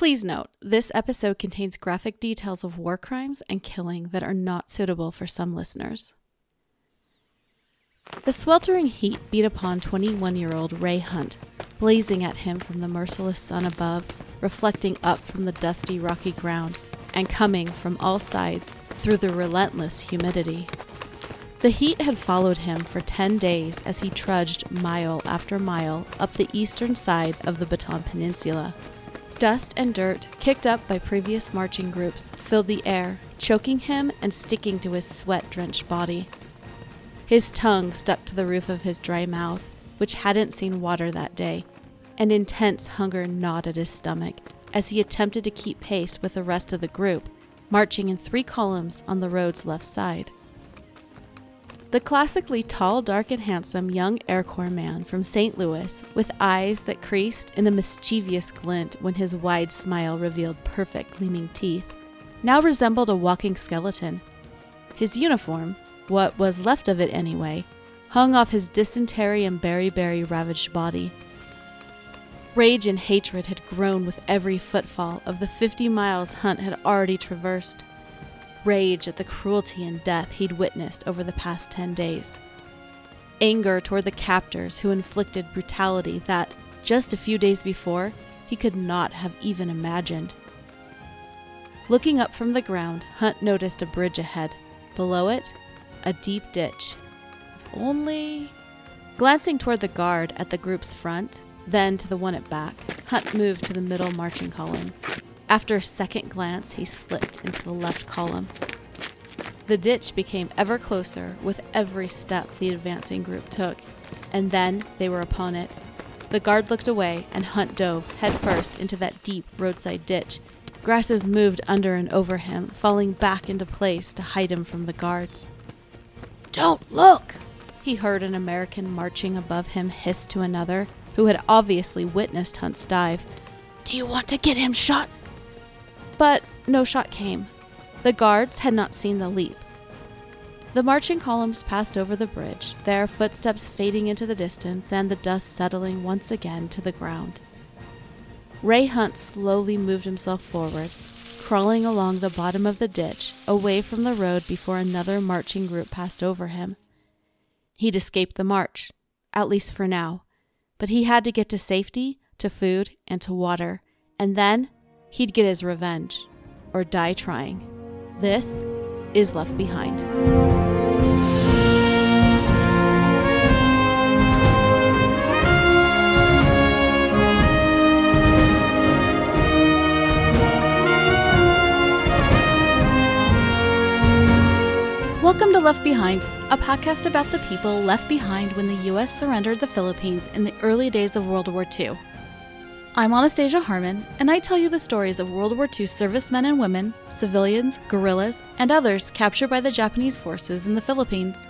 Please note, this episode contains graphic details of war crimes and killing that are not suitable for some listeners. The sweltering heat beat upon 21-year-old Ray Hunt, blazing at him from the merciless sun above, reflecting up from the dusty, rocky ground, and coming from all sides through the relentless humidity. The heat had followed him for 10 days as he trudged mile after mile up the eastern side of the Bataan Peninsula. Dust and dirt, kicked up by previous marching groups, filled the air, choking him and sticking to his sweat-drenched body. His tongue stuck to the roof of his dry mouth, which hadn't seen water that day, and intense hunger gnawed at his stomach as he attempted to keep pace with the rest of the group, marching in three columns on the road's left side. The classically tall, dark, and handsome young Air Corps man from St. Louis, with eyes that creased in a mischievous glint when his wide smile revealed perfect, gleaming teeth, now resembled a walking skeleton. His uniform, what was left of it anyway, hung off his dysentery and beriberi-ravaged body. Rage and hatred had grown with every footfall of the 50 miles Hunt had already traversed. Rage at the cruelty and death he'd witnessed over the past 10 days. Anger toward the captors who inflicted brutality that, just a few days before, he could not have even imagined. Looking up from the ground, Hunt noticed a bridge ahead. Below it, a deep ditch. If only... Glancing toward the guard at the group's front, then to the one at back, Hunt moved to the middle marching column. After a second glance, he slipped into the left column. The ditch became ever closer with every step the advancing group took, and then they were upon it. The guard looked away, and Hunt dove headfirst into that deep roadside ditch. Grasses moved under and over him, falling back into place to hide him from the guards. "Don't look!" he heard an American marching above him hiss to another, who had obviously witnessed Hunt's dive. "Do you want to get him shot?" But no shot came. The guards had not seen the leap. The marching columns passed over the bridge, their footsteps fading into the distance and the dust settling once again to the ground. Ray Hunt slowly moved himself forward, crawling along the bottom of the ditch, away from the road before another marching group passed over him. He'd escaped the march, at least for now. But he had to get to safety, to food, and to water, and then he'd get his revenge, or die trying. This is Left Behind. Welcome to Left Behind, a podcast about the people left behind when the U.S. surrendered the Philippines in the early days of World War II. I'm Anastasia Harmon, and I tell you the stories of World War II servicemen and women, civilians, guerrillas, and others captured by the Japanese forces in the Philippines.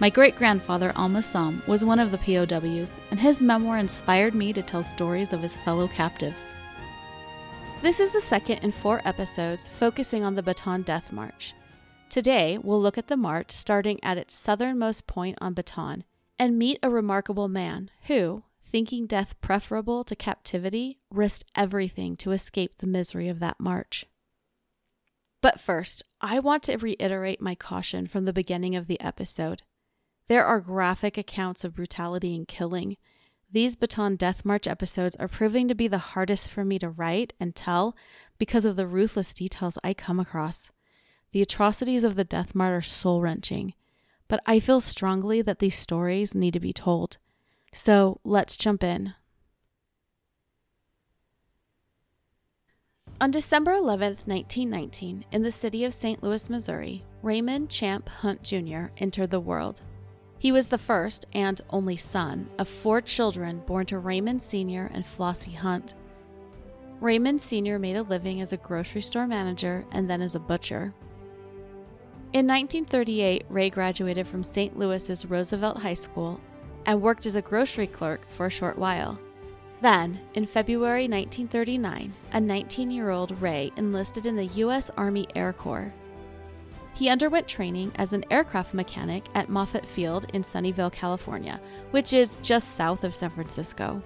My great-grandfather, Alma Som, was one of the POWs, and his memoir inspired me to tell stories of his fellow captives. This is the second in four episodes focusing on the Bataan Death March. Today, we'll look at the march starting at its southernmost point on Bataan and meet a remarkable man who, thinking death preferable to captivity, risked everything to escape the misery of that march. But first, I want to reiterate my caution from the beginning of the episode. There are graphic accounts of brutality and killing. These Bataan Death March episodes are proving to be the hardest for me to write and tell because of the ruthless details I come across. The atrocities of the death march are soul-wrenching, but I feel strongly that these stories need to be told. So let's jump in. On December 11th, 1919, in the city of St. Louis, Missouri, Raymond Champ Hunt Jr. entered the world. He was the first and only son of four children born to Raymond Sr. and Flossie Hunt. Raymond Sr. made a living as a grocery store manager and then as a butcher. In 1938, Ray graduated from St. Louis's Roosevelt High School and worked as a grocery clerk for a short while. Then, in February 1939, a 19-year-old Ray enlisted in the U.S. Army Air Corps. He underwent training as an aircraft mechanic at Moffett Field in Sunnyvale, California, which is just south of San Francisco.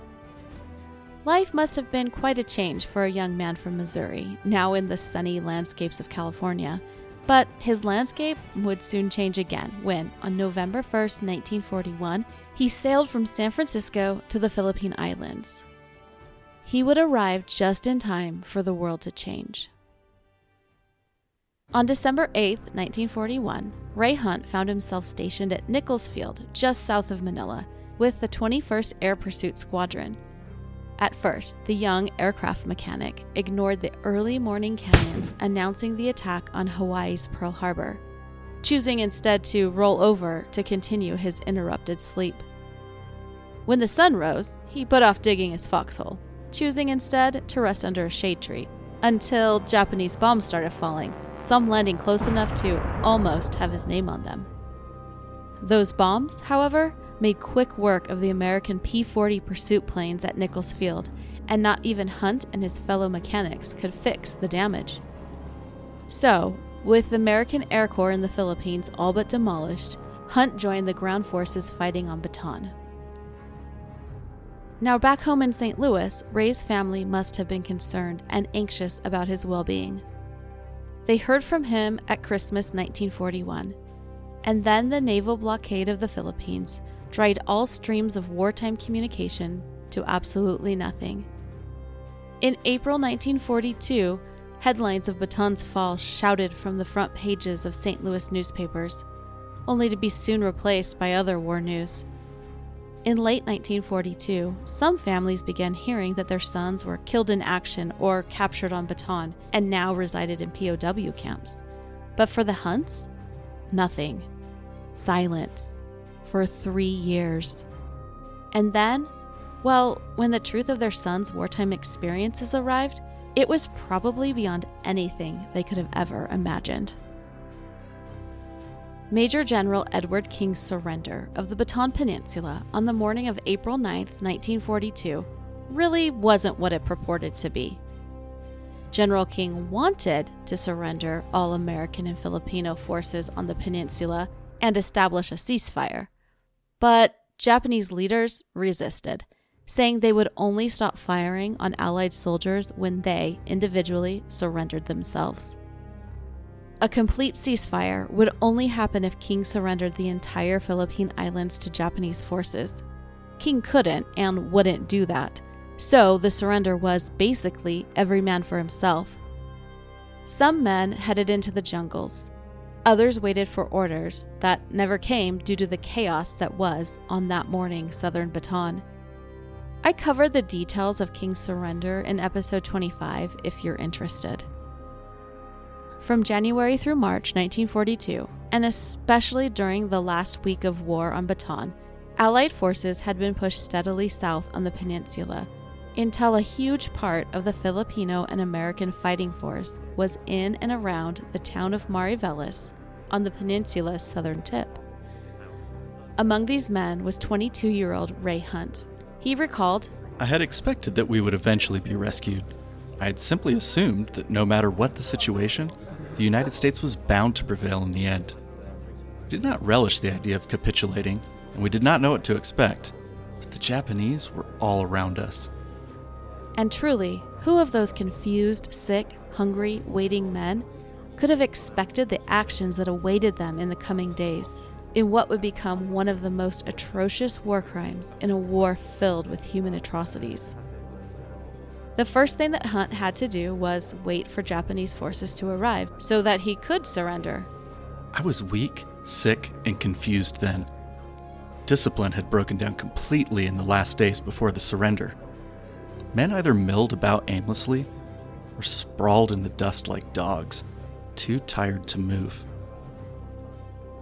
Life must have been quite a change for a young man from Missouri, now in the sunny landscapes of California. But his landscape would soon change again when, on November 1st, 1941, he sailed from San Francisco to the Philippine Islands. He would arrive just in time for the world to change. On December 8, 1941, Ray Hunt found himself stationed at Nichols Field, just south of Manila, with the 21st Air Pursuit Squadron. At first, the young aircraft mechanic ignored the early morning cannons announcing the attack on Hawaii's Pearl Harbor, choosing instead to roll over to continue his interrupted sleep. When the sun rose, he put off digging his foxhole, choosing instead to rest under a shade tree, until Japanese bombs started falling, some landing close enough to almost have his name on them. Those bombs, however, made quick work of the American P-40 pursuit planes at Nichols Field, and not even Hunt and his fellow mechanics could fix the damage. So, with the American Air Corps in the Philippines all but demolished, Hunt joined the ground forces fighting on Bataan. Now back home in St. Louis, Ray's family must have been concerned and anxious about his well-being. They heard from him at Christmas 1941, and then the naval blockade of the Philippines dried all streams of wartime communication to absolutely nothing. In April 1942, headlines of Bataan's fall shouted from the front pages of St. Louis newspapers, only to be soon replaced by other war news. In late 1942, some families began hearing that their sons were killed in action or captured on Bataan and now resided in POW camps. But for the Hunts, nothing. Silence. For 3 years. And then, well, when the truth of their son's wartime experiences arrived, it was probably beyond anything they could have ever imagined. Major General Edward King's surrender of the Bataan Peninsula on the morning of April 9, 1942, really wasn't what it purported to be. General King wanted to surrender all American and Filipino forces on the peninsula and establish a ceasefire. But Japanese leaders resisted, saying they would only stop firing on Allied soldiers when they individually surrendered themselves. A complete ceasefire would only happen if King surrendered the entire Philippine Islands to Japanese forces. King couldn't and wouldn't do that, so the surrender was basically every man for himself. Some men headed into the jungles. Others waited for orders that never came due to the chaos that was on that morning southern Bataan. I covered the details of King's surrender in episode 25 if you're interested. From January through March 1942, and especially during the last week of war on Bataan, Allied forces had been pushed steadily south on the peninsula until a huge part of the Filipino and American fighting force was in and around the town of Mariveles on the peninsula's southern tip. Among these men was 22-year-old Ray Hunt. He recalled, "I had expected that we would eventually be rescued. I had simply assumed that no matter what the situation, the United States was bound to prevail in the end. We did not relish the idea of capitulating, and we did not know what to expect, but the Japanese were all around us." And truly, who of those confused, sick, hungry, waiting men could have expected the actions that awaited them in the coming days, in what would become one of the most atrocious war crimes in a war filled with human atrocities? The first thing that Hunt had to do was wait for Japanese forces to arrive so that he could surrender. "I was weak, sick, and confused then. Discipline had broken down completely in the last days before the surrender. Men either milled about aimlessly or sprawled in the dust like dogs, too tired to move."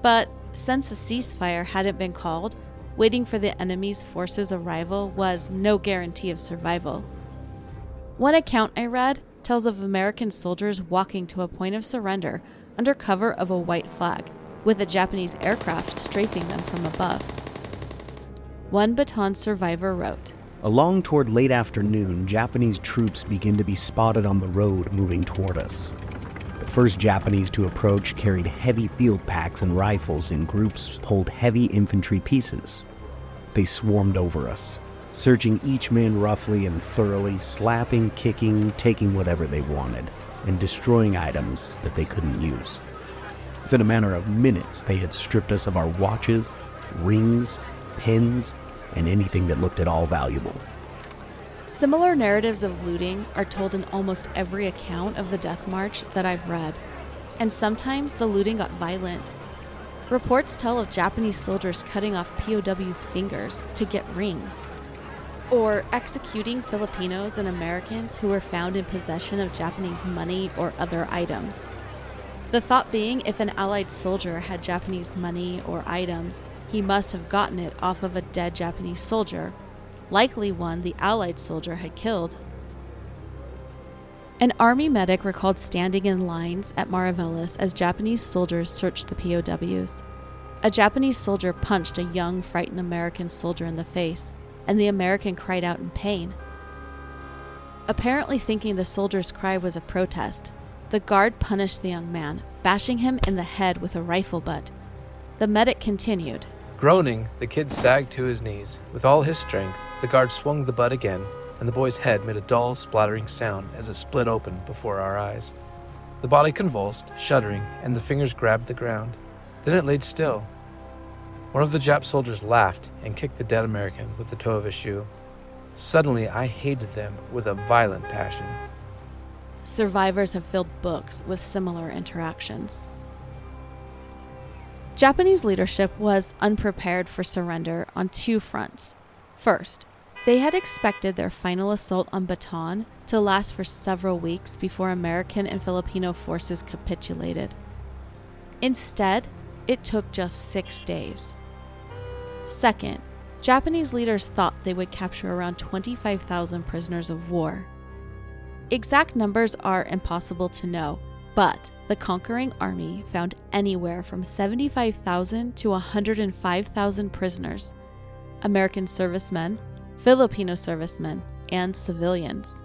But since a ceasefire hadn't been called, waiting for the enemy's forces' arrival was no guarantee of survival. One account I read tells of American soldiers walking to a point of surrender under cover of a white flag, with a Japanese aircraft strafing them from above. One Bataan survivor wrote, "Along toward late afternoon, Japanese troops begin to be spotted on the road moving toward us. The first Japanese to approach carried heavy field packs and rifles in groups, pulled heavy infantry pieces. They swarmed over us. searching each man roughly and thoroughly, slapping, kicking, taking whatever they wanted, and destroying items that they couldn't use. Within a matter of minutes, they had stripped us of our watches, rings, pens, and anything that looked at all valuable. Similar narratives of looting are told in almost every account of the death march that I've read, and sometimes the looting got violent. Reports tell of Japanese soldiers cutting off POWs' fingers to get rings, or executing Filipinos and Americans who were found in possession of Japanese money or other items. The thought being, if an Allied soldier had Japanese money or items, he must have gotten it off of a dead Japanese soldier, likely one the Allied soldier had killed. An army medic recalled standing in lines at Mariveles as Japanese soldiers searched the POWs. A Japanese soldier punched a young, frightened American soldier in the face, and the American cried out in pain. Apparently thinking the soldier's cry was a protest, the guard punished the young man, bashing him in the head with a rifle butt. The medic continued. Groaning, the kid sagged to his knees. With all his strength, the guard swung the butt again, and the boy's head made a dull, splattering sound as it split open before our eyes. The body convulsed, shuddering, and the fingers grabbed the ground. Then it laid still. One of the Jap soldiers laughed and kicked the dead American with the toe of his shoe. Suddenly, I hated them with a violent passion. Survivors have filled books with similar interactions. Japanese leadership was unprepared for surrender on two fronts. First, they had expected their final assault on Bataan to last for several weeks before American and Filipino forces capitulated. Instead, it took just 6 days. Second, Japanese leaders thought they would capture around 25,000 prisoners of war. Exact numbers are impossible to know, but the conquering army found anywhere from 75,000 to 105,000 prisoners, American servicemen, Filipino servicemen, and civilians.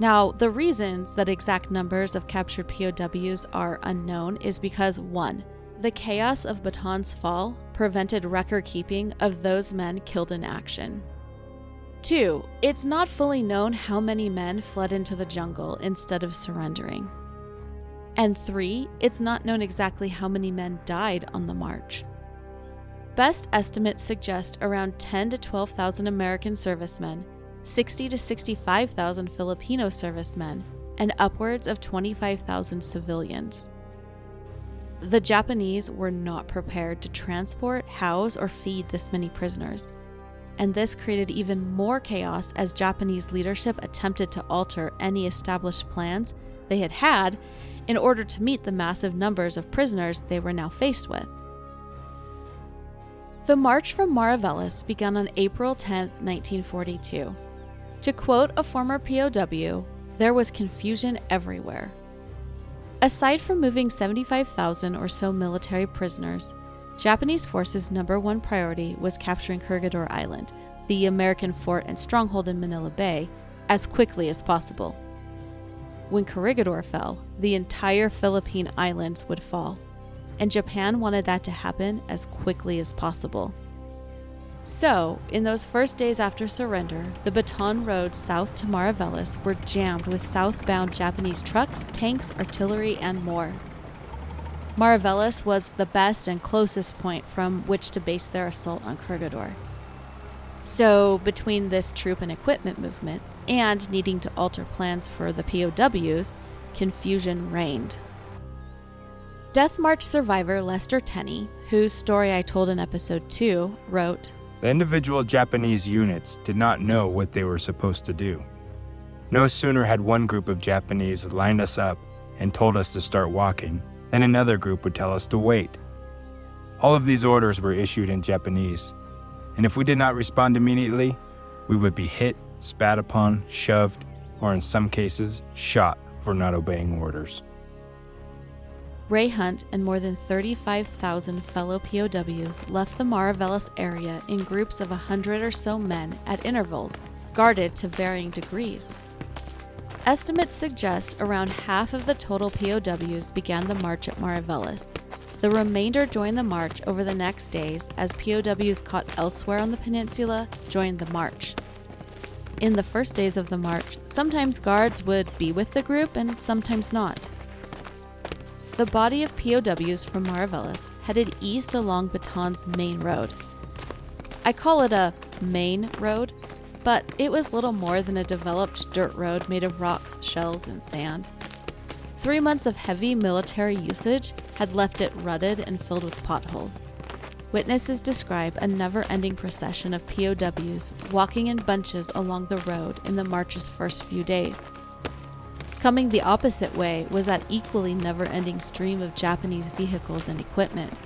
Now, the reasons that exact numbers of captured POWs are unknown is because 1. The chaos of Bataan's fall prevented record-keeping of those men killed in action. 2. It's not fully known how many men fled into the jungle instead of surrendering. And 3, it's not known exactly how many men died on the march. Best estimates suggest around 10,000 to 12,000 American servicemen, 60,000 to 65,000 Filipino servicemen, and upwards of 25,000 civilians. The Japanese were not prepared to transport, house, or feed this many prisoners, and this created even more chaos as Japanese leadership attempted to alter any established plans they had had in order to meet the massive numbers of prisoners they were now faced with. The march from Mariveles began on April 10, 1942. To quote a former POW, there was confusion everywhere. Aside from moving 75,000 or so military prisoners, Japanese forces' number one priority was capturing Corregidor Island, the American fort and stronghold in Manila Bay, as quickly as possible. When Corregidor fell, the entire Philippine Islands would fall, and Japan wanted that to happen as quickly as possible. So, in those first days after surrender, the Bataan Road south to Mariveles were jammed with southbound Japanese trucks, tanks, artillery, and more. Mariveles was the best and closest point from which to base their assault on Corregidor. So, between this troop and equipment movement, and needing to alter plans for the POWs, confusion reigned. Death March survivor Lester Tenney, whose story I told in episode 2, wrote, "The individual Japanese units did not know what they were supposed to do. No sooner had one group of Japanese lined us up and told us to start walking, than another group would tell us to wait. All of these orders were issued in Japanese, and if we did not respond immediately, we would be hit, spat upon, shoved, or in some cases, shot for not obeying orders." Ray Hunt and more than 35,000 fellow POWs left the Mariveles area in groups of 100 or so men at intervals, guarded to varying degrees. Estimates suggest around half of the total POWs began the march at Mariveles, The remainder joined the march over the next days as POWs caught elsewhere on the peninsula joined the march. In the first days of the march, sometimes guards would be with the group and sometimes not. The body of POWs from Mariveles headed east along Bataan's main road. I call it a main road, but it was little more than a developed dirt road made of rocks, shells, and sand. 3 months of heavy military usage had left it rutted and filled with potholes. Witnesses describe a never-ending procession of POWs walking in bunches along the road in the march's first few days. Coming the opposite way was that equally never-ending stream of Japanese vehicles and equipment.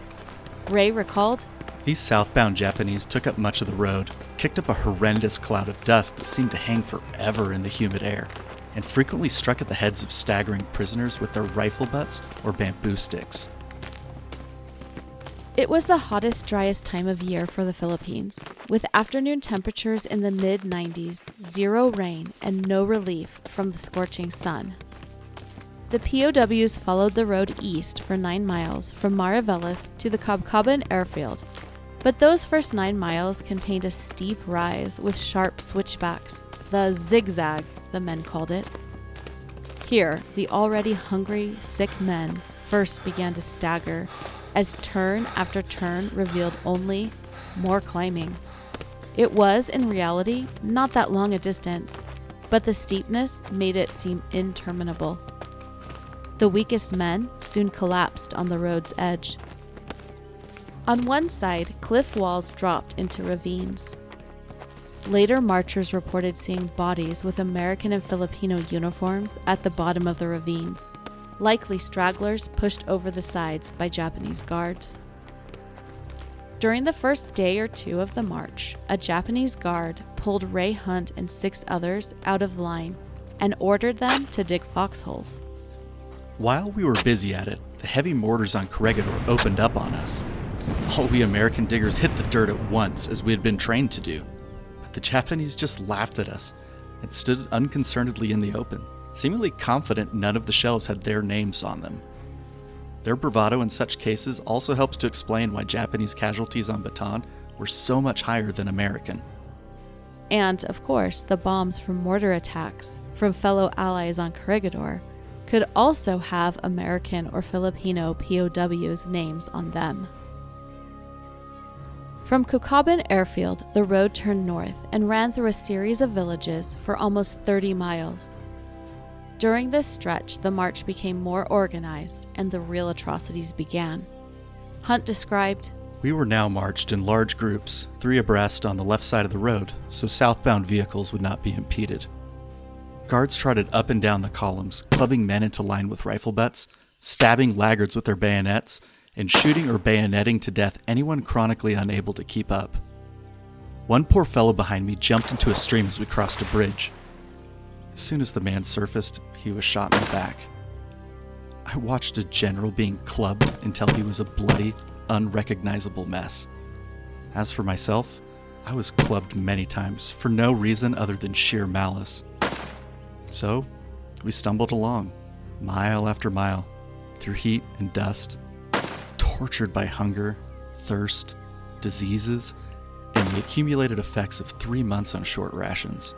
Ray recalled, "These southbound Japanese took up much of the road, kicked up a horrendous cloud of dust that seemed to hang forever in the humid air, and frequently struck at the heads of staggering prisoners with their rifle butts or bamboo sticks." It was the hottest, driest time of year for the Philippines, with afternoon temperatures in the mid-90s, zero rain, and no relief from the scorching sun. The POWs followed the road east for 9 miles from Mariveles to the Cabcaben airfield, but those first 9 miles contained a steep rise with sharp switchbacks, the zigzag, the men called it. Here, the already hungry, sick men first began to stagger, as turn after turn revealed only more climbing. It was, in reality, not that long a distance, but the steepness made it seem interminable. The weakest men soon collapsed on the road's edge. On one side, cliff walls dropped into ravines. Later marchers reported seeing bodies with American and Filipino uniforms at the bottom of the ravines, likely stragglers pushed over the sides by Japanese guards. During the first day or two of the march, a Japanese guard pulled Ray Hunt and 6 others out of line and ordered them to dig foxholes. "While we were busy at it, the heavy mortars on Corregidor opened up on us. All we American diggers hit the dirt at once, as we had been trained to do. The Japanese just laughed at us and stood unconcernedly in the open, seemingly confident none of the shells had their names on them." Their bravado in such cases also helps to explain why Japanese casualties on Bataan were so much higher than American. And, of course, the bombs from mortar attacks from fellow allies on Corregidor could also have American or Filipino POWs' names on them. From Cabcaben Airfield, the road turned north and ran through a series of villages for almost 30 miles. During this stretch, the march became more organized and the real atrocities began. Hunt described, "We were now marched in large groups, 3 abreast on the left side of the road, so southbound vehicles would not be impeded. Guards trotted up and down the columns, clubbing men into line with rifle butts, stabbing laggards with their bayonets, and shooting or bayoneting to death anyone chronically unable to keep up. One poor fellow behind me jumped into a stream as we crossed a bridge. As soon as the man surfaced, he was shot in the back. I watched a general being clubbed until he was a bloody, unrecognizable mess. As for myself, I was clubbed many times for no reason other than sheer malice. So, we stumbled along, mile after mile, through heat and dust, tortured by hunger, thirst, diseases, and the accumulated effects of 3 months on short rations.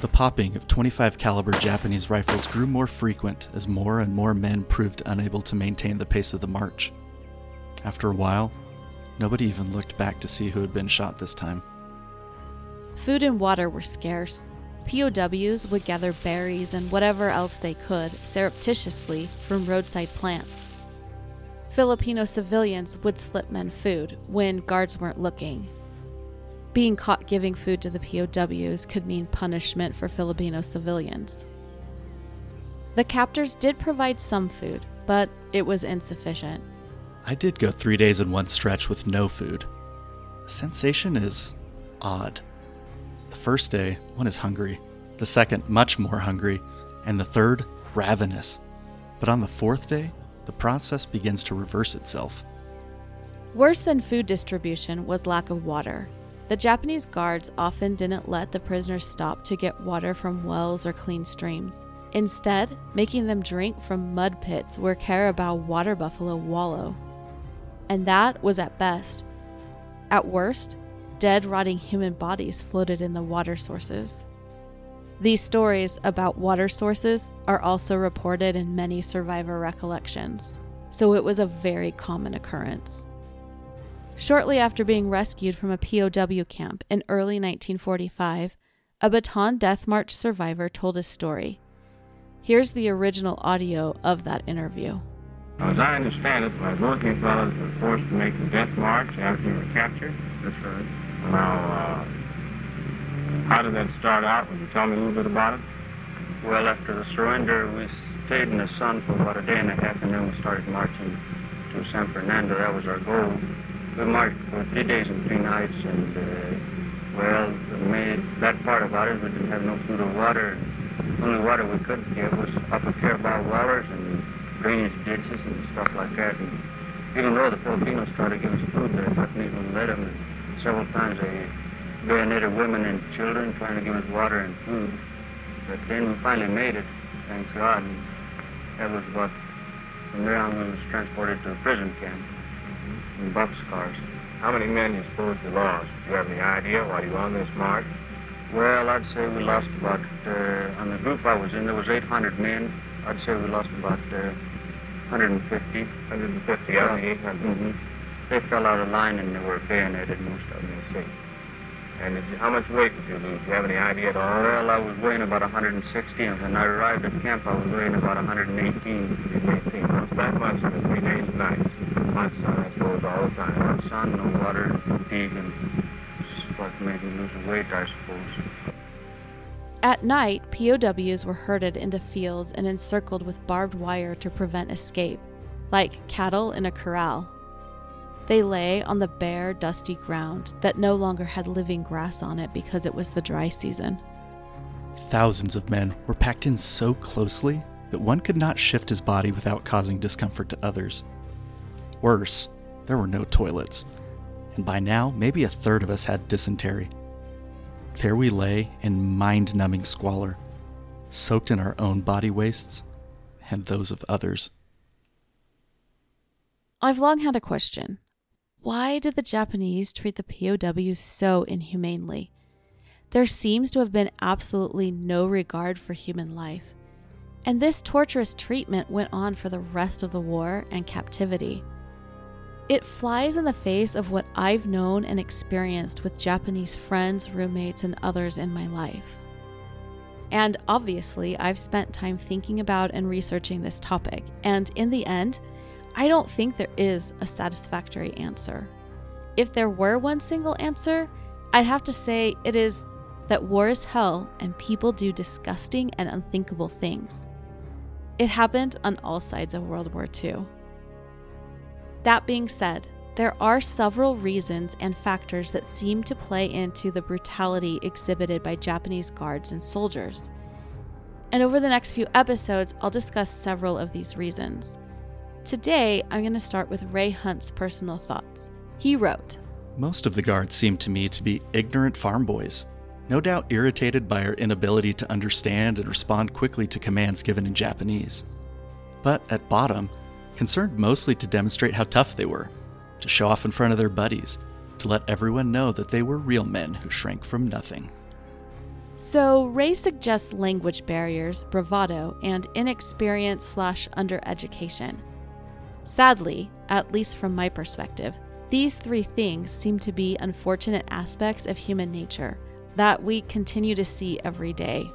The popping of .25 caliber Japanese rifles grew more frequent as more and more men proved unable to maintain the pace of the march. After a while, nobody even looked back to see who had been shot this time." Food and water were scarce. POWs would gather berries and whatever else they could surreptitiously from roadside plants. Filipino civilians would slip men food when guards weren't looking. Being caught giving food to the POWs could mean punishment for Filipino civilians. The captors did provide some food, but it was insufficient. "I did go 3 days in one stretch with no food. The sensation is odd. The first day, one is hungry, the second, much more hungry, and the third, ravenous. But on the 4th day, the process begins to reverse itself." Worse than food distribution was lack of water. The Japanese guards often didn't let the prisoners stop to get water from wells or clean streams, instead making them drink from mud pits where carabao water buffalo wallow. and that was at best. At worst, dead, rotting human bodies floated in the water sources. These stories about water sources are also reported in many survivor recollections, so it was a very common occurrence. Shortly after being rescued from a POW camp in early 1945, a Bataan Death March survivor told his story. Here's the original audio of that interview. As I understand it, my working fellows were forced to make the death march after they were captured. That's right. Now, how did that start out? Would you tell me a little bit about it? Well, after the surrender, we stayed in the sun for about a day and a half, and then we started marching to San Fernando. That was our goal. We marched for 3 days and 3 nights, and, the bad part about it, we didn't have no food or water. The only water we could get was Upper Carabao waters and drainage ditches and stuff like that. And even though the Filipinos tried to give us food, they wouldn't even let them. And several times they bayoneted women and children trying to give us water and food. But then we finally made it, thank God. And that was what, from there on, we was transported to a prison camp in box cars. How many men you suppose you lost? Do you have any idea while you were on this march? Well, I'd say we lost about, on the group I was in, there was 800 men. I'd say we lost about 150. 150 out of the 800? Mm-hmm. They fell out of line and they were bayoneted, most of them, they say. And how much weight did you lose? Do you have any idea at all? Well, I was weighing about 160, and when I arrived at camp, I was weighing about 118. 118. That's that much for 3 days and nights. Much sun, I suppose, all the time. No sun, no water, fatigue, and what made me lose weight, I suppose. At night, POWs were herded into fields and encircled with barbed wire to prevent escape, like cattle in a corral. They lay on the bare, dusty ground that no longer had living grass on it because it was the dry season. Thousands of men were packed in so closely that one could not shift his body without causing discomfort to others. Worse, there were no toilets, and by now, maybe a third of us had dysentery. There we lay in mind-numbing squalor, soaked in our own body wastes and those of others. I've long had a question. Why did the Japanese treat the POWs so inhumanely? There seems to have been absolutely no regard for human life, and this torturous treatment went on for the rest of the war and captivity. It flies in the face of what I've known and experienced with Japanese friends, roommates, and others in my life. And obviously, I've spent time thinking about and researching this topic, and in the end, I don't think there is a satisfactory answer. If there were one single answer, I'd have to say it is that war is hell and people do disgusting and unthinkable things. It happened on all sides of World War II. That being said, there are several reasons and factors that seem to play into the brutality exhibited by Japanese guards and soldiers. And over the next few episodes, I'll discuss several of these reasons. Today, I'm going to start with Ray Hunt's personal thoughts. He wrote, "Most of the guards seemed to me to be ignorant farm boys, no doubt irritated by our inability to understand and respond quickly to commands given in Japanese. But at bottom, concerned mostly to demonstrate how tough they were, to show off in front of their buddies, to let everyone know that they were real men who shrank from nothing." So Ray suggests language barriers, bravado, and inexperience/undereducation. Sadly, at least from my perspective, these three things seem to be unfortunate aspects of human nature that we continue to see every day.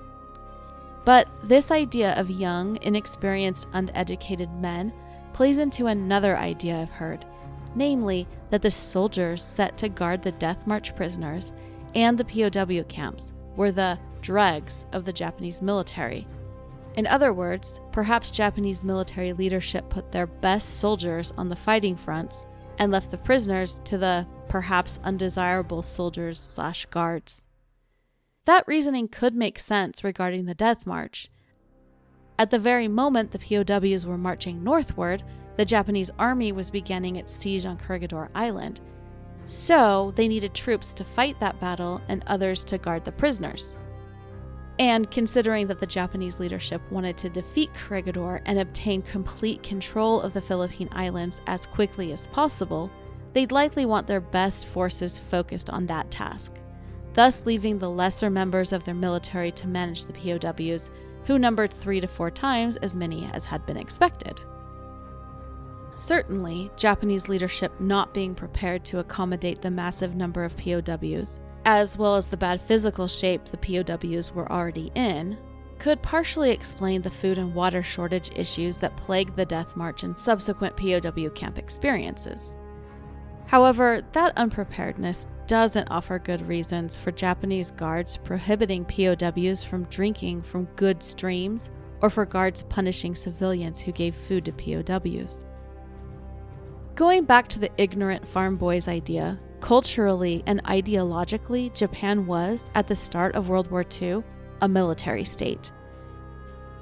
But this idea of young, inexperienced, uneducated men plays into another idea I've heard, namely that the soldiers set to guard the death march prisoners and the POW camps were the dregs of the Japanese military. In other words, perhaps Japanese military leadership put their best soldiers on the fighting fronts and left the prisoners to the perhaps undesirable soldiers/guards. That reasoning could make sense regarding the death march. At the very moment the POWs were marching northward, the Japanese army was beginning its siege on Corregidor Island, so they needed troops to fight that battle and others to guard the prisoners. And considering that the Japanese leadership wanted to defeat Corregidor and obtain complete control of the Philippine Islands as quickly as possible, they'd likely want their best forces focused on that task, thus leaving the lesser members of their military to manage the POWs, who numbered 3 to 4 times as many as had been expected. Certainly, Japanese leadership not being prepared to accommodate the massive number of POWs, as well as the bad physical shape the POWs were already in, could partially explain the food and water shortage issues that plagued the Death March and subsequent POW camp experiences. However, that unpreparedness doesn't offer good reasons for Japanese guards prohibiting POWs from drinking from good streams or for guards punishing civilians who gave food to POWs. Going back to the ignorant farm boys idea, culturally and ideologically, Japan was, at the start of World War II, a military state.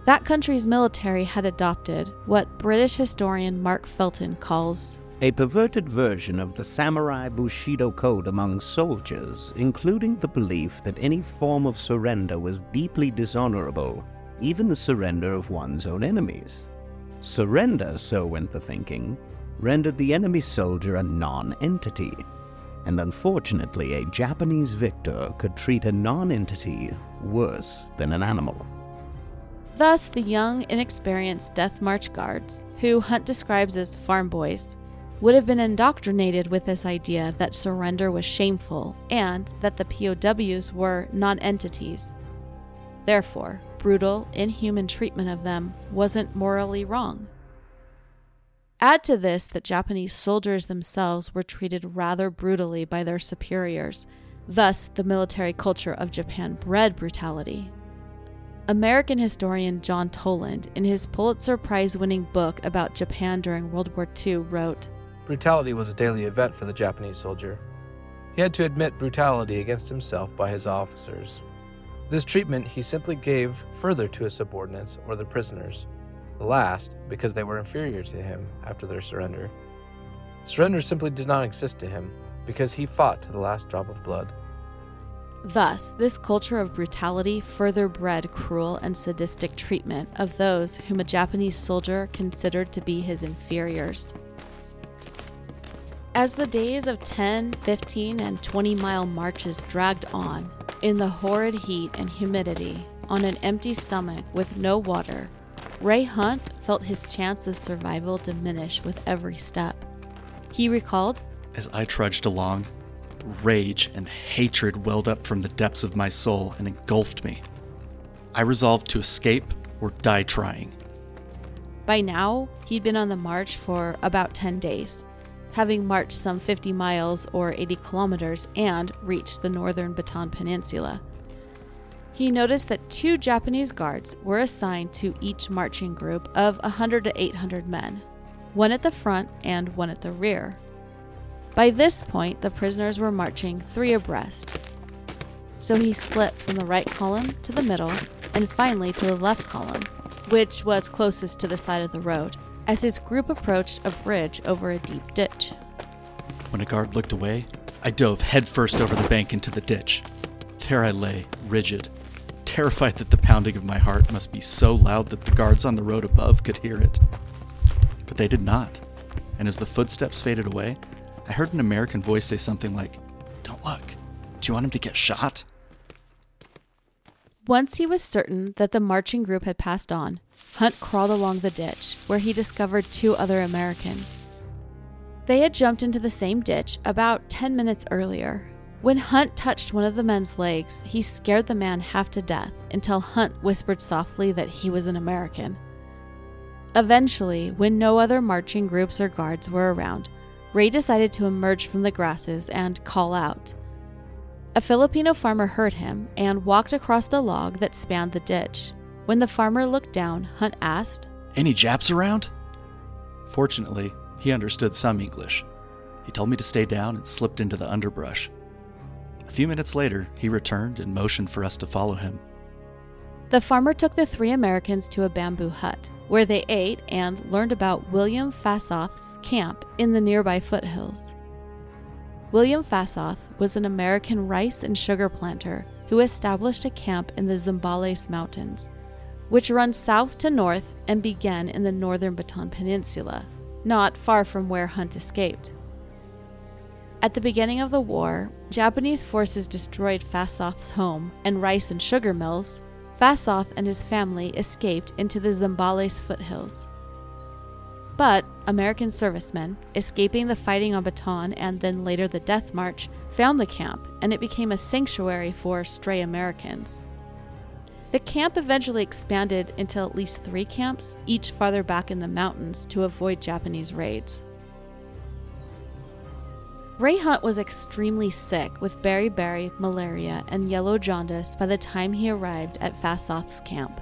That country's military had adopted what British historian Mark Felton calls a perverted version of the samurai Bushido code among soldiers, including the belief that any form of surrender was deeply dishonorable, even the surrender of one's own enemies. Surrender, so went the thinking, rendered the enemy soldier a non-entity. And unfortunately, a Japanese victor could treat a non-entity worse than an animal. Thus, the young, inexperienced Death March guards, who Hunt describes as farm boys, would have been indoctrinated with this idea that surrender was shameful and that the POWs were non-entities. Therefore, brutal, inhuman treatment of them wasn't morally wrong. Add to this that Japanese soldiers themselves were treated rather brutally by their superiors, thus the military culture of Japan bred brutality. American historian John Toland, in his Pulitzer Prize-winning book about Japan during World War II, wrote, "Brutality was a daily event for the Japanese soldier. He had to admit brutality against himself by his officers. This treatment he simply gave further to his subordinates or the prisoners. Last, because they were inferior to him after their surrender. Surrender simply did not exist to him, because he fought to the last drop of blood." Thus, this culture of brutality further bred cruel and sadistic treatment of those whom a Japanese soldier considered to be his inferiors. As the days of 10, 15, and 20-mile marches dragged on, in the horrid heat and humidity, on an empty stomach with no water, Ray Hunt felt his chance of survival diminish with every step. He recalled, "As I trudged along, rage and hatred welled up from the depths of my soul and engulfed me. I resolved to escape or die trying." By now, he'd been on the march for about 10 days, having marched some 50 miles or 80 kilometers and reached the northern Bataan Peninsula. He noticed that 2 Japanese guards were assigned to each marching group of 100 to 800 men, one at the front and one at the rear. By this point, the prisoners were marching 3 abreast. So he slipped from the right column to the middle and finally to the left column, which was closest to the side of the road, as his group approached a bridge over a deep ditch. "When a guard looked away, I dove headfirst over the bank into the ditch. There I lay, rigid, terrified that the pounding of my heart must be so loud that the guards on the road above could hear it. But they did not, and as the footsteps faded away, I heard an American voice say something like, 'Don't look. Do you want him to get shot?'" Once he was certain that the marching group had passed on, Hunt crawled along the ditch, where he discovered 2 other Americans. They had jumped into the same ditch about 10 minutes earlier. When Hunt touched one of the men's legs, he scared the man half to death until Hunt whispered softly that he was an American. Eventually, when no other marching groups or guards were around, Ray decided to emerge from the grasses and call out. A Filipino farmer heard him and walked across a log that spanned the ditch. When the farmer looked down, Hunt asked, "Any Japs around?" Fortunately, he understood some English. He told me to stay down and slipped into the underbrush. A few minutes later, he returned and motioned for us to follow him. The farmer took the 3 Americans to a bamboo hut, where they ate and learned about William Fassoth's camp in the nearby foothills. William Fassoth was an American rice and sugar planter who established a camp in the Zambales Mountains, which runs south to north and began in the northern Bataan Peninsula, not far from where Hunt escaped. At the beginning of the war, Japanese forces destroyed Fassoth's home and rice and sugar mills. Fassoth and his family escaped into the Zambales foothills. But American servicemen, escaping the fighting on Bataan and then later the Death March, found the camp, and it became a sanctuary for stray Americans. The camp eventually expanded into at least 3 camps, each farther back in the mountains, to avoid Japanese raids. Ray Hunt was extremely sick with beriberi, malaria, and yellow jaundice by the time he arrived at Fassoth's camp,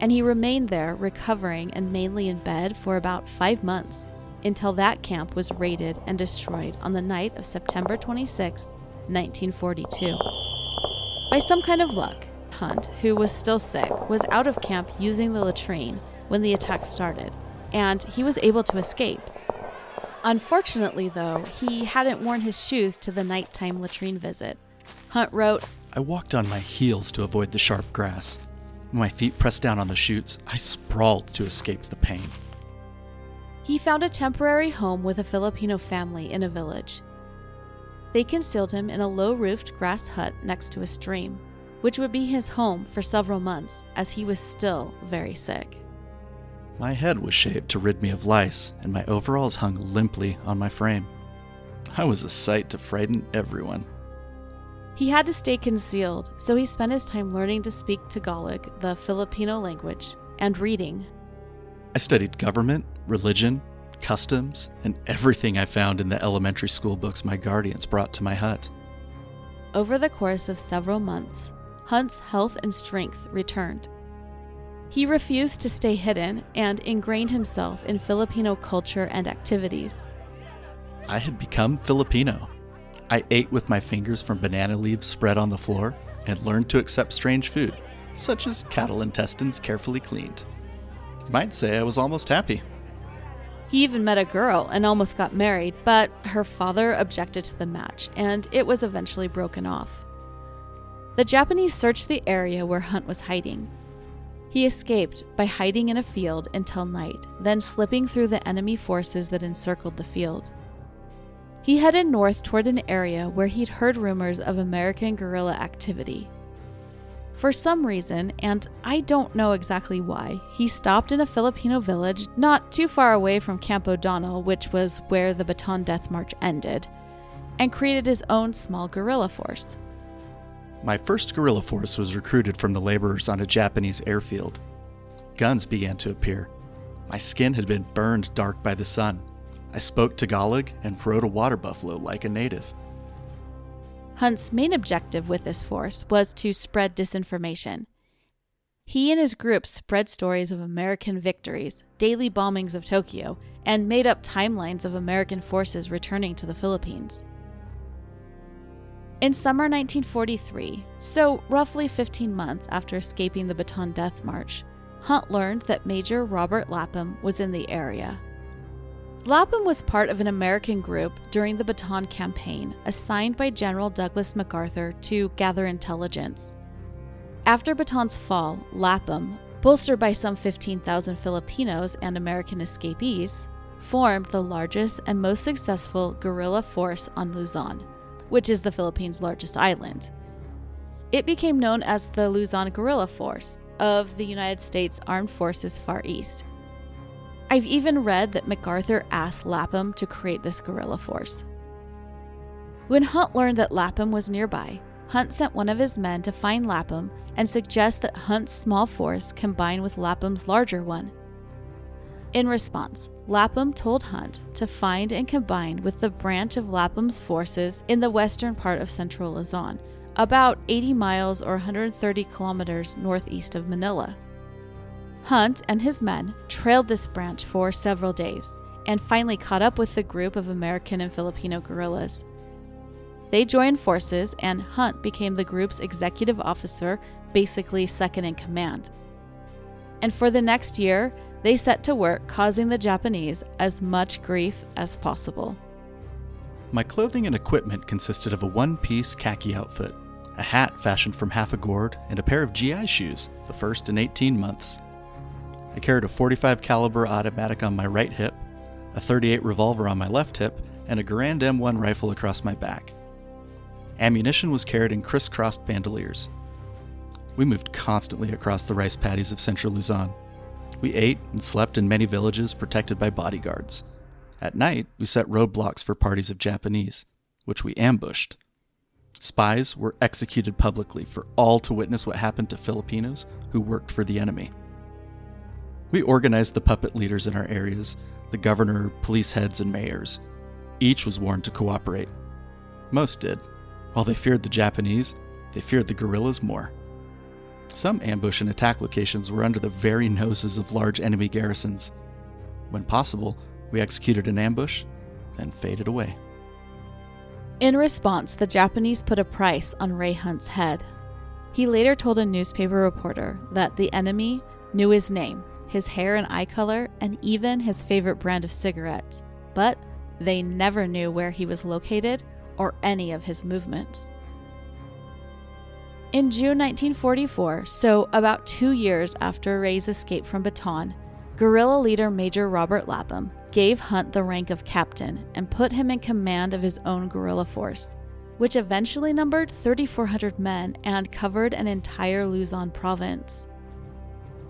and he remained there recovering and mainly in bed for about 5 months, until that camp was raided and destroyed on the night of September 26, 1942. By some kind of luck, Hunt, who was still sick, was out of camp using the latrine when the attack started, and he was able to escape. Unfortunately, though, he hadn't worn his shoes to the nighttime latrine visit. Hunt wrote, "I walked on my heels to avoid the sharp grass. When my feet pressed down on the chutes, I sprawled to escape the pain." He found a temporary home with a Filipino family in a village. They concealed him in a low-roofed grass hut next to a stream, which would be his home for several months, as he was still very sick. "My head was shaved to rid me of lice, and my overalls hung limply on my frame. I was a sight to frighten everyone." He had to stay concealed, so he spent his time learning to speak Tagalog, the Filipino language, and reading. "I studied government, religion, customs, and everything I found in the elementary school books my guardians brought to my hut." Over the course of several months, Hunt's health and strength returned. He refused to stay hidden and ingrained himself in Filipino culture and activities. "I had become Filipino. I ate with my fingers from banana leaves spread on the floor and learned to accept strange food, such as cattle intestines carefully cleaned. You might say I was almost happy." He even met a girl and almost got married, but her father objected to the match, and it was eventually broken off. The Japanese searched the area where Hunt was hiding. He escaped by hiding in a field until night, then slipping through the enemy forces that encircled the field. He headed north toward an area where he'd heard rumors of American guerrilla activity. For some reason, and I don't know exactly why, he stopped in a Filipino village not too far away from Camp O'Donnell, which was where the Bataan Death March ended, and created his own small guerrilla force. "My first guerrilla force was recruited from the laborers on a Japanese airfield. Guns began to appear. My skin had been burned dark by the sun. I spoke Tagalog and rode a water buffalo like a native." Hunt's main objective with this force was to spread disinformation. He and his group spread stories of American victories, daily bombings of Tokyo, and made up timelines of American forces returning to the Philippines. In summer 1943, so roughly 15 months after escaping the Bataan Death March, Hunt learned that Major Robert Lapham was in the area. Lapham was part of an American group during the Bataan Campaign assigned by General Douglas MacArthur to gather intelligence. After Bataan's fall, Lapham, bolstered by some 15,000 Filipinos and American escapees, formed the largest and most successful guerrilla force on Luzon, which is the Philippines' largest island. It became known as the Luzon Guerrilla Force of the United States Armed Forces Far East. I've even read that MacArthur asked Lapham to create this guerrilla force. When Hunt learned that Lapham was nearby, Hunt sent one of his men to find Lapham and suggest that Hunt's small force combine with Lapham's larger one. In response, Lapham told Hunt to find and combine with the branch of Lapham's forces in the western part of central Luzon, about 80 miles or 130 kilometers northeast of Manila. Hunt and his men trailed this branch for several days and finally caught up with the group of American and Filipino guerrillas. They joined forces, and Hunt became the group's executive officer, basically second in command. And for the next year, they set to work causing the Japanese as much grief as possible. "My clothing and equipment consisted of a one-piece khaki outfit, a hat fashioned from half a gourd, and a pair of GI shoes, the first in 18 months. I carried a .45 caliber automatic on my right hip, a .38 revolver on my left hip, and a Garand M1 rifle across my back. Ammunition was carried in crisscrossed bandoliers. We moved constantly across the rice paddies of central Luzon. We ate and slept in many villages protected by bodyguards. At night, we set roadblocks for parties of Japanese, which we ambushed. Spies were executed publicly for all to witness what happened to Filipinos who worked for the enemy. We organized the puppet leaders in our areas, the governor, police heads, and mayors. Each was warned to cooperate. Most did. While they feared the Japanese, they feared the guerrillas more. Some ambush and attack locations were under the very noses of large enemy garrisons. When possible, we executed an ambush, then faded away. In response, the Japanese put a price on Ray Hunt's head. He later told a newspaper reporter that the enemy knew his name, his hair and eye color, and even his favorite brand of cigarettes, but they never knew where he was located or any of his movements. In June 1944, so about 2 years after Ray's escape from Bataan, guerrilla leader Major Robert Lapham gave Hunt the rank of captain and put him in command of his own guerrilla force, which eventually numbered 3,400 men and covered an entire Luzon province.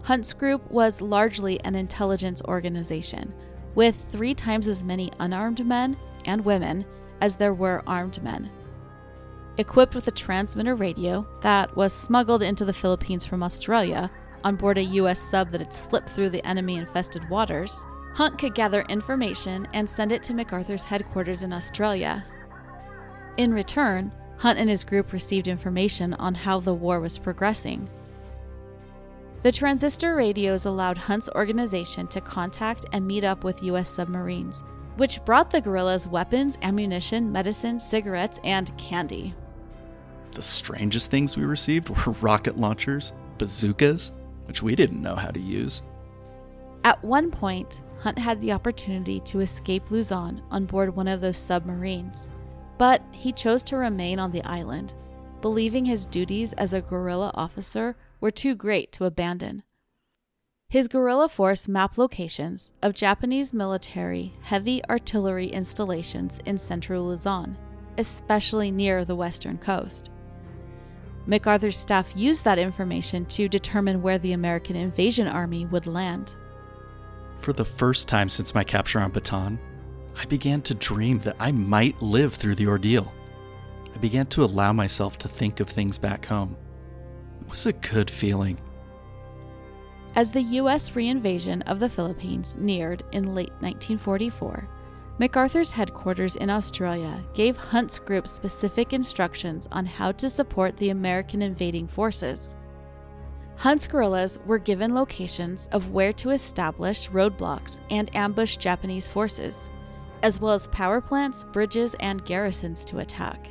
Hunt's group was largely an intelligence organization, with 3 times as many unarmed men and women as there were armed men. Equipped with a transmitter radio that was smuggled into the Philippines from Australia on board a U.S. sub that had slipped through the enemy-infested waters, Hunt could gather information and send it to MacArthur's headquarters in Australia. In return, Hunt and his group received information on how the war was progressing. The transistor radios allowed Hunt's organization to contact and meet up with U.S. submarines, which brought the guerrillas weapons, ammunition, medicine, cigarettes, and candy. The strangest things we received were rocket launchers, bazookas, which we didn't know how to use. At one point, Hunt had the opportunity to escape Luzon on board one of those submarines, but he chose to remain on the island, believing his duties as a guerrilla officer were too great to abandon. His guerrilla force mapped locations of Japanese military heavy artillery installations in central Luzon, especially near the western coast. MacArthur's staff used that information to determine where the American invasion army would land. For the first time since my capture on Bataan, I began to dream that I might live through the ordeal. I began to allow myself to think of things back home. Was a good feeling. As the U.S. reinvasion of the Philippines neared in late 1944, MacArthur's headquarters in Australia gave Hunt's group specific instructions on how to support the American invading forces. Hunt's guerrillas were given locations of where to establish roadblocks and ambush Japanese forces, as well as power plants, bridges, and garrisons to attack.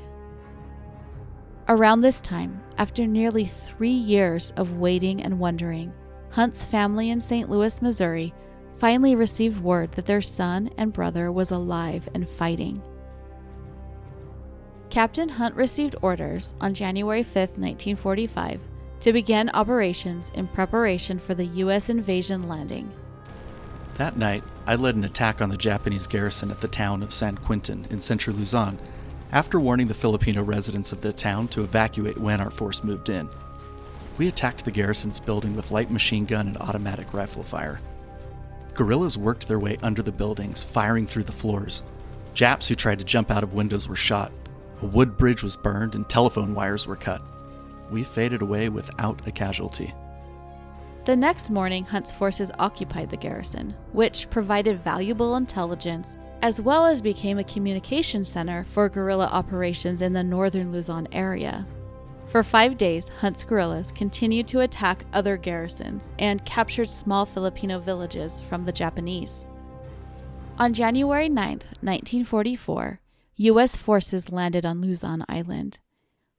Around this time, after nearly 3 years of waiting and wondering, Hunt's family in St. Louis, Missouri, finally received word that their son and brother was alive and fighting. Captain Hunt received orders on January 5, 1945, to begin operations in preparation for the U.S. invasion landing. That night, I led an attack on the Japanese garrison at the town of San Quintin in central Luzon, after warning the Filipino residents of the town to evacuate when our force moved in. We attacked the garrison's building with light machine gun and automatic rifle fire. Guerrillas worked their way under the buildings, firing through the floors. Japs who tried to jump out of windows were shot. A wood bridge was burned and telephone wires were cut. We faded away without a casualty. The next morning, Hunt's forces occupied the garrison, which provided valuable intelligence as well as became a communication center for guerrilla operations in the northern Luzon area. For 5 days, Hunt's guerrillas continued to attack other garrisons and captured small Filipino villages from the Japanese. On January 9, 1944, U.S. forces landed on Luzon Island.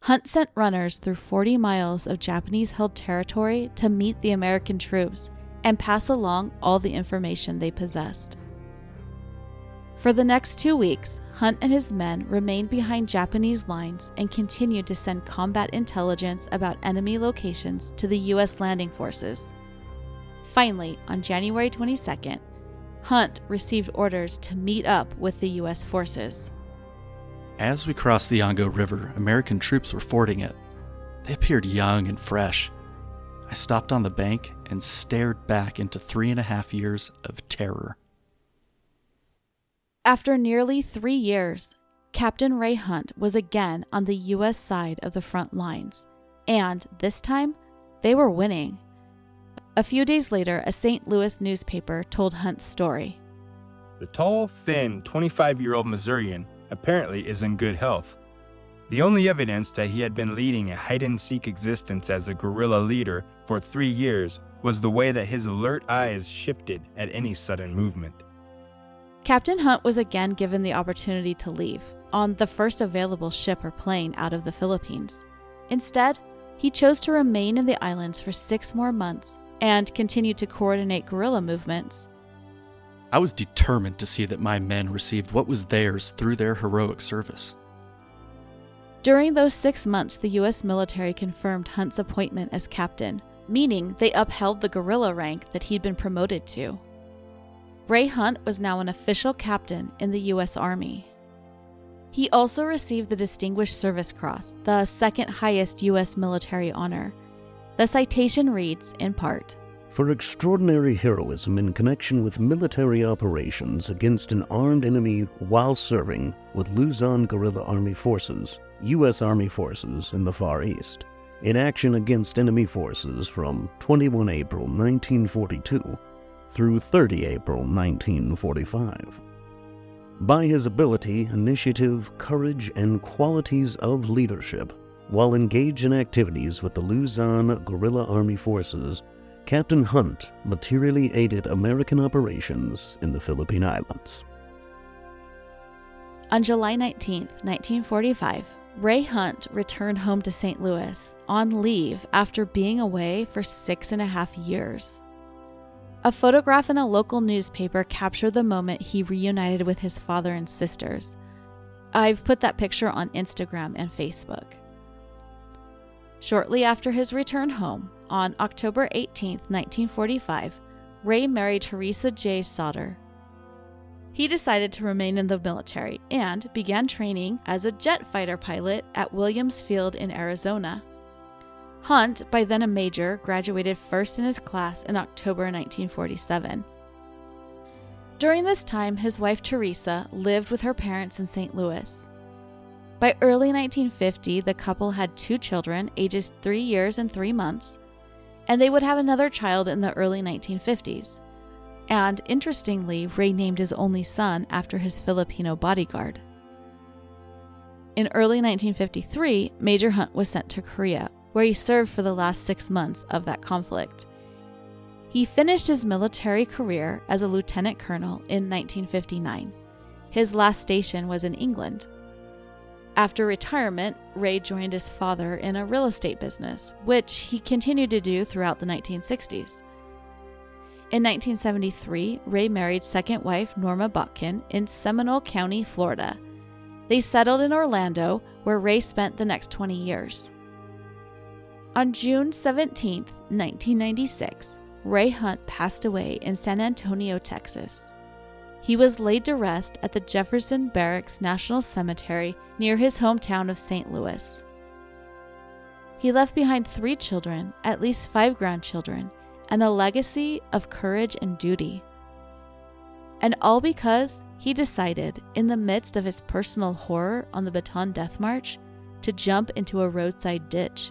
Hunt sent runners through 40 miles of Japanese-held territory to meet the American troops and pass along all the information they possessed. For the next 2 weeks, Hunt and his men remained behind Japanese lines and continued to send combat intelligence about enemy locations to the U.S. landing forces. Finally, on January 22nd, Hunt received orders to meet up with the U.S. forces. As we crossed the Ongo River, American troops were fording it. They appeared young and fresh. I stopped on the bank and stared back into 3.5 years of terror. After nearly 3 years, Captain Ray Hunt was again on the U.S. side of the front lines, and this time, they were winning. A few days later, a St. Louis newspaper told Hunt's story. The tall, thin, 25-year-old Missourian apparently is in good health. The only evidence that he had been leading a hide-and-seek existence as a guerrilla leader for 3 years was the way that his alert eyes shifted at any sudden movement. Captain Hunt was again given the opportunity to leave on the first available ship or plane out of the Philippines. Instead, he chose to remain in the islands for 6 more months and continued to coordinate guerrilla movements. I was determined to see that my men received what was theirs through their heroic service. During those 6 months, the U.S. military confirmed Hunt's appointment as captain, meaning they upheld the guerrilla rank that he'd been promoted to. Ray Hunt was now an official captain in the U.S. Army. He also received the Distinguished Service Cross, the second highest U.S. military honor. The citation reads, in part, "For extraordinary heroism in connection with military operations against an armed enemy while serving with Luzon Guerrilla Army Forces, U.S. Army Forces in the Far East, in action against enemy forces from 21 April 1942 through 30 April 1945. By his ability, initiative, courage, and qualities of leadership, while engaged in activities with the Luzon Guerrilla Army Forces, Captain Hunt materially aided American operations in the Philippine Islands." On July 19, 1945, Ray Hunt returned home to St. Louis on leave after being away for 6.5 years. A photograph in a local newspaper captured the moment he reunited with his father and sisters. I've put that picture on Instagram and Facebook. Shortly after his return home, on October 18, 1945, Ray married Teresa J. Sauter. He decided to remain in the military and began training as a jet fighter pilot at Williams Field in Arizona. Hunt, by then a major, graduated first in his class in October 1947. During this time, his wife Teresa lived with her parents in St. Louis. By early 1950, the couple had 2 children, ages 3 years and 3 months, and they would have another child in the early 1950s. And interestingly, Ray named his only son after his Filipino bodyguard. In early 1953, Major Hunt was sent to Korea, where he served for the last 6 months of that conflict. He finished his military career as a lieutenant colonel in 1959. His last station was in England. After retirement, Ray joined his father in a real estate business, which he continued to do throughout the 1960s. In 1973, Ray married second wife Norma Botkin in Seminole County, Florida. They settled in Orlando, where Ray spent the next 20 years. On June 17, 1996, Ray Hunt passed away in San Antonio, Texas. He was laid to rest at the Jefferson Barracks National Cemetery near his hometown of St. Louis. He left behind 3 children, at least 5 grandchildren, and a legacy of courage and duty. And all because he decided, in the midst of his personal horror on the Bataan Death March, to jump into a roadside ditch.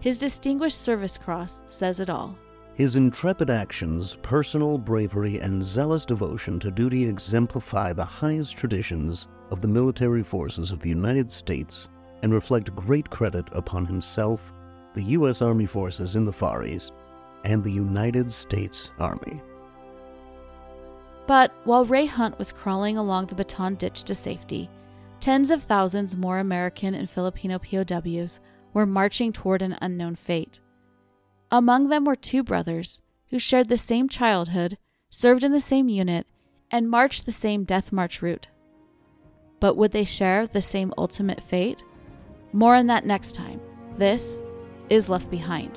His Distinguished Service Cross says it all. His intrepid actions, personal bravery, and zealous devotion to duty exemplify the highest traditions of the military forces of the United States and reflect great credit upon himself, the U.S. Army Forces in the Far East, and the United States Army. But while Ray Hunt was crawling along the Bataan ditch to safety, tens of thousands more American and Filipino POWs were marching toward an unknown fate. Among them were 2 brothers who shared the same childhood, served in the same unit, and marched the same death march route. But would they share the same ultimate fate? More on that next time. This is Left Behind.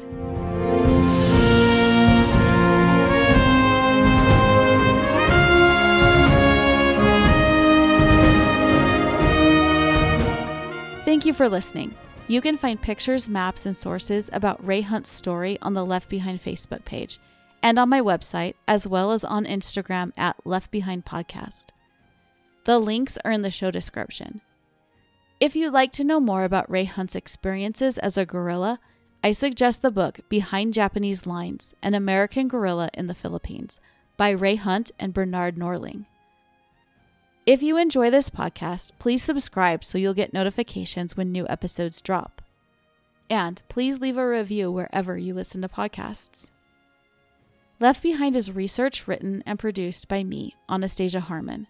Thank you for listening. You can find pictures, maps, and sources about Ray Hunt's story on the Left Behind Facebook page and on my website, as well as on Instagram at Left Behind Podcast. The links are in the show description. If you'd like to know more about Ray Hunt's experiences as a guerrilla, I suggest the book Behind Japanese Lines, An American Guerrilla in the Philippines by Ray Hunt and Bernard Norling. If you enjoy this podcast, please subscribe so you'll get notifications when new episodes drop. And please leave a review wherever you listen to podcasts. Left Behind is research, written, and produced by me, Anastasia Harmon.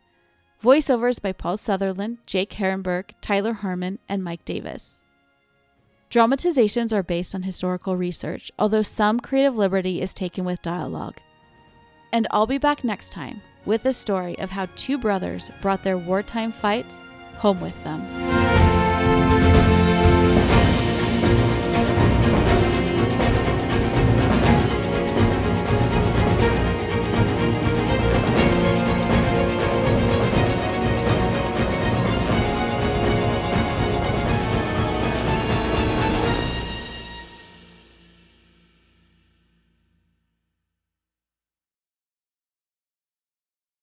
Voiceovers by Paul Sutherland, Jake Herrenberg, Tyler Harmon, and Mike Davis. Dramatizations are based on historical research, although some creative liberty is taken with dialogue. And I'll be back next time with the story of how two brothers brought their wartime fights home with them.